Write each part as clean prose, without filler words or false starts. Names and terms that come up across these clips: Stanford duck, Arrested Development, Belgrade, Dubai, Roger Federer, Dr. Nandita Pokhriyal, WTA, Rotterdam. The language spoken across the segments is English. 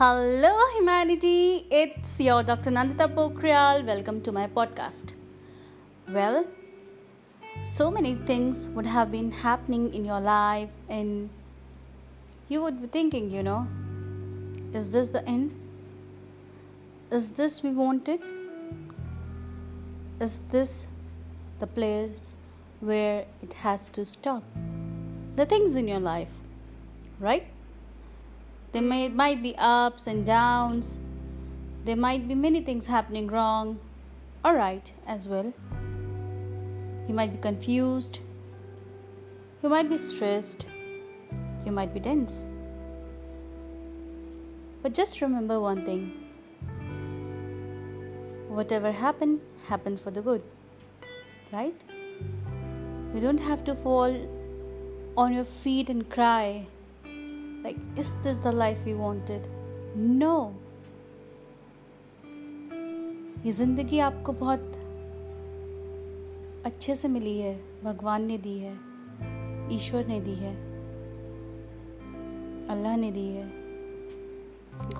Hello humanity, it's your Dr. Nandita Pokhriyal. Welcome to my podcast. Well, so many things would have been happening in your life and you would be thinking, is this the end? Is this we wanted? Is this the place where it has to stop? The things in your life, right? There might be ups and downs. There might be many things happening wrong or right as well. You might be confused. You might be stressed. You might be tense. But just remember one thing. Whatever happened, happened for the good. Right? You don't have to fall on your feet and cry. Like, is this the life we wanted? No. ये ज़िंदगी आपको बहुत अच्छे से मिली है, भगवान ने दी है, ईश्वर ने दी है, अल्लाह ने दी है.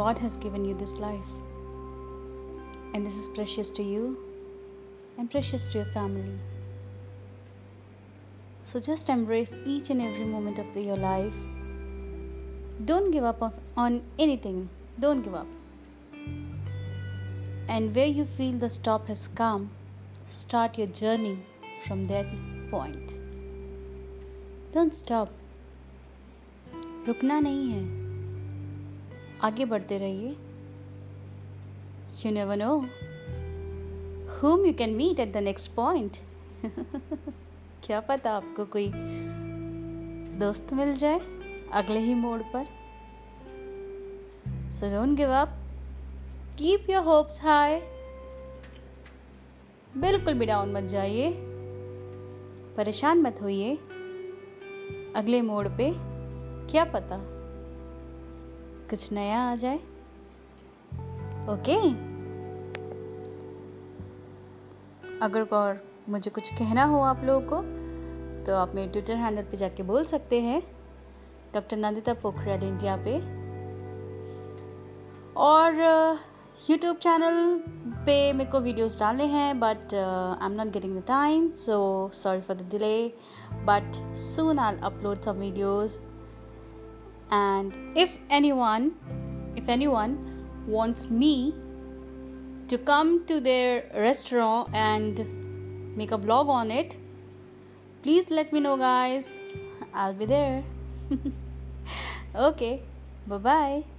God has given you this life. And this is precious to you and precious to your family. So just embrace each and every moment of your life. Don't give up on anything. Don't give up. And where you feel the stop has come, start your journey from that point. Don't stop. रुकना नहीं है. आगे बढ़ते रहिए. You never know whom you can meet at the next point. क्या पता आपको कोई दोस्त मिल जाए अगले ही मोड़ पर. So don't give up. Keep your hopes high. बिल्कुल भी डाउन मत जाइए, परेशान मत होइए. अगले मोड़ पे क्या पता कुछ नया आ जाए. ओके, अगर और मुझे कुछ कहना हो आप लोगों को तो आप मेरे ट्विटर हैंडल पे जाके बोल सकते हैं, डॉक्टर नंदिता पोखरियाल इंडिया पे. और यूट्यूब चैनल पे मेरे को वीडियोस डालने हैं, but I am not getting the time, so sorry for the delay. But soon I will upload some videos. And if anyone wants me to come to their restaurant and make a vlog on it, please let me know, guys. I'll be there. Okay, bye-bye.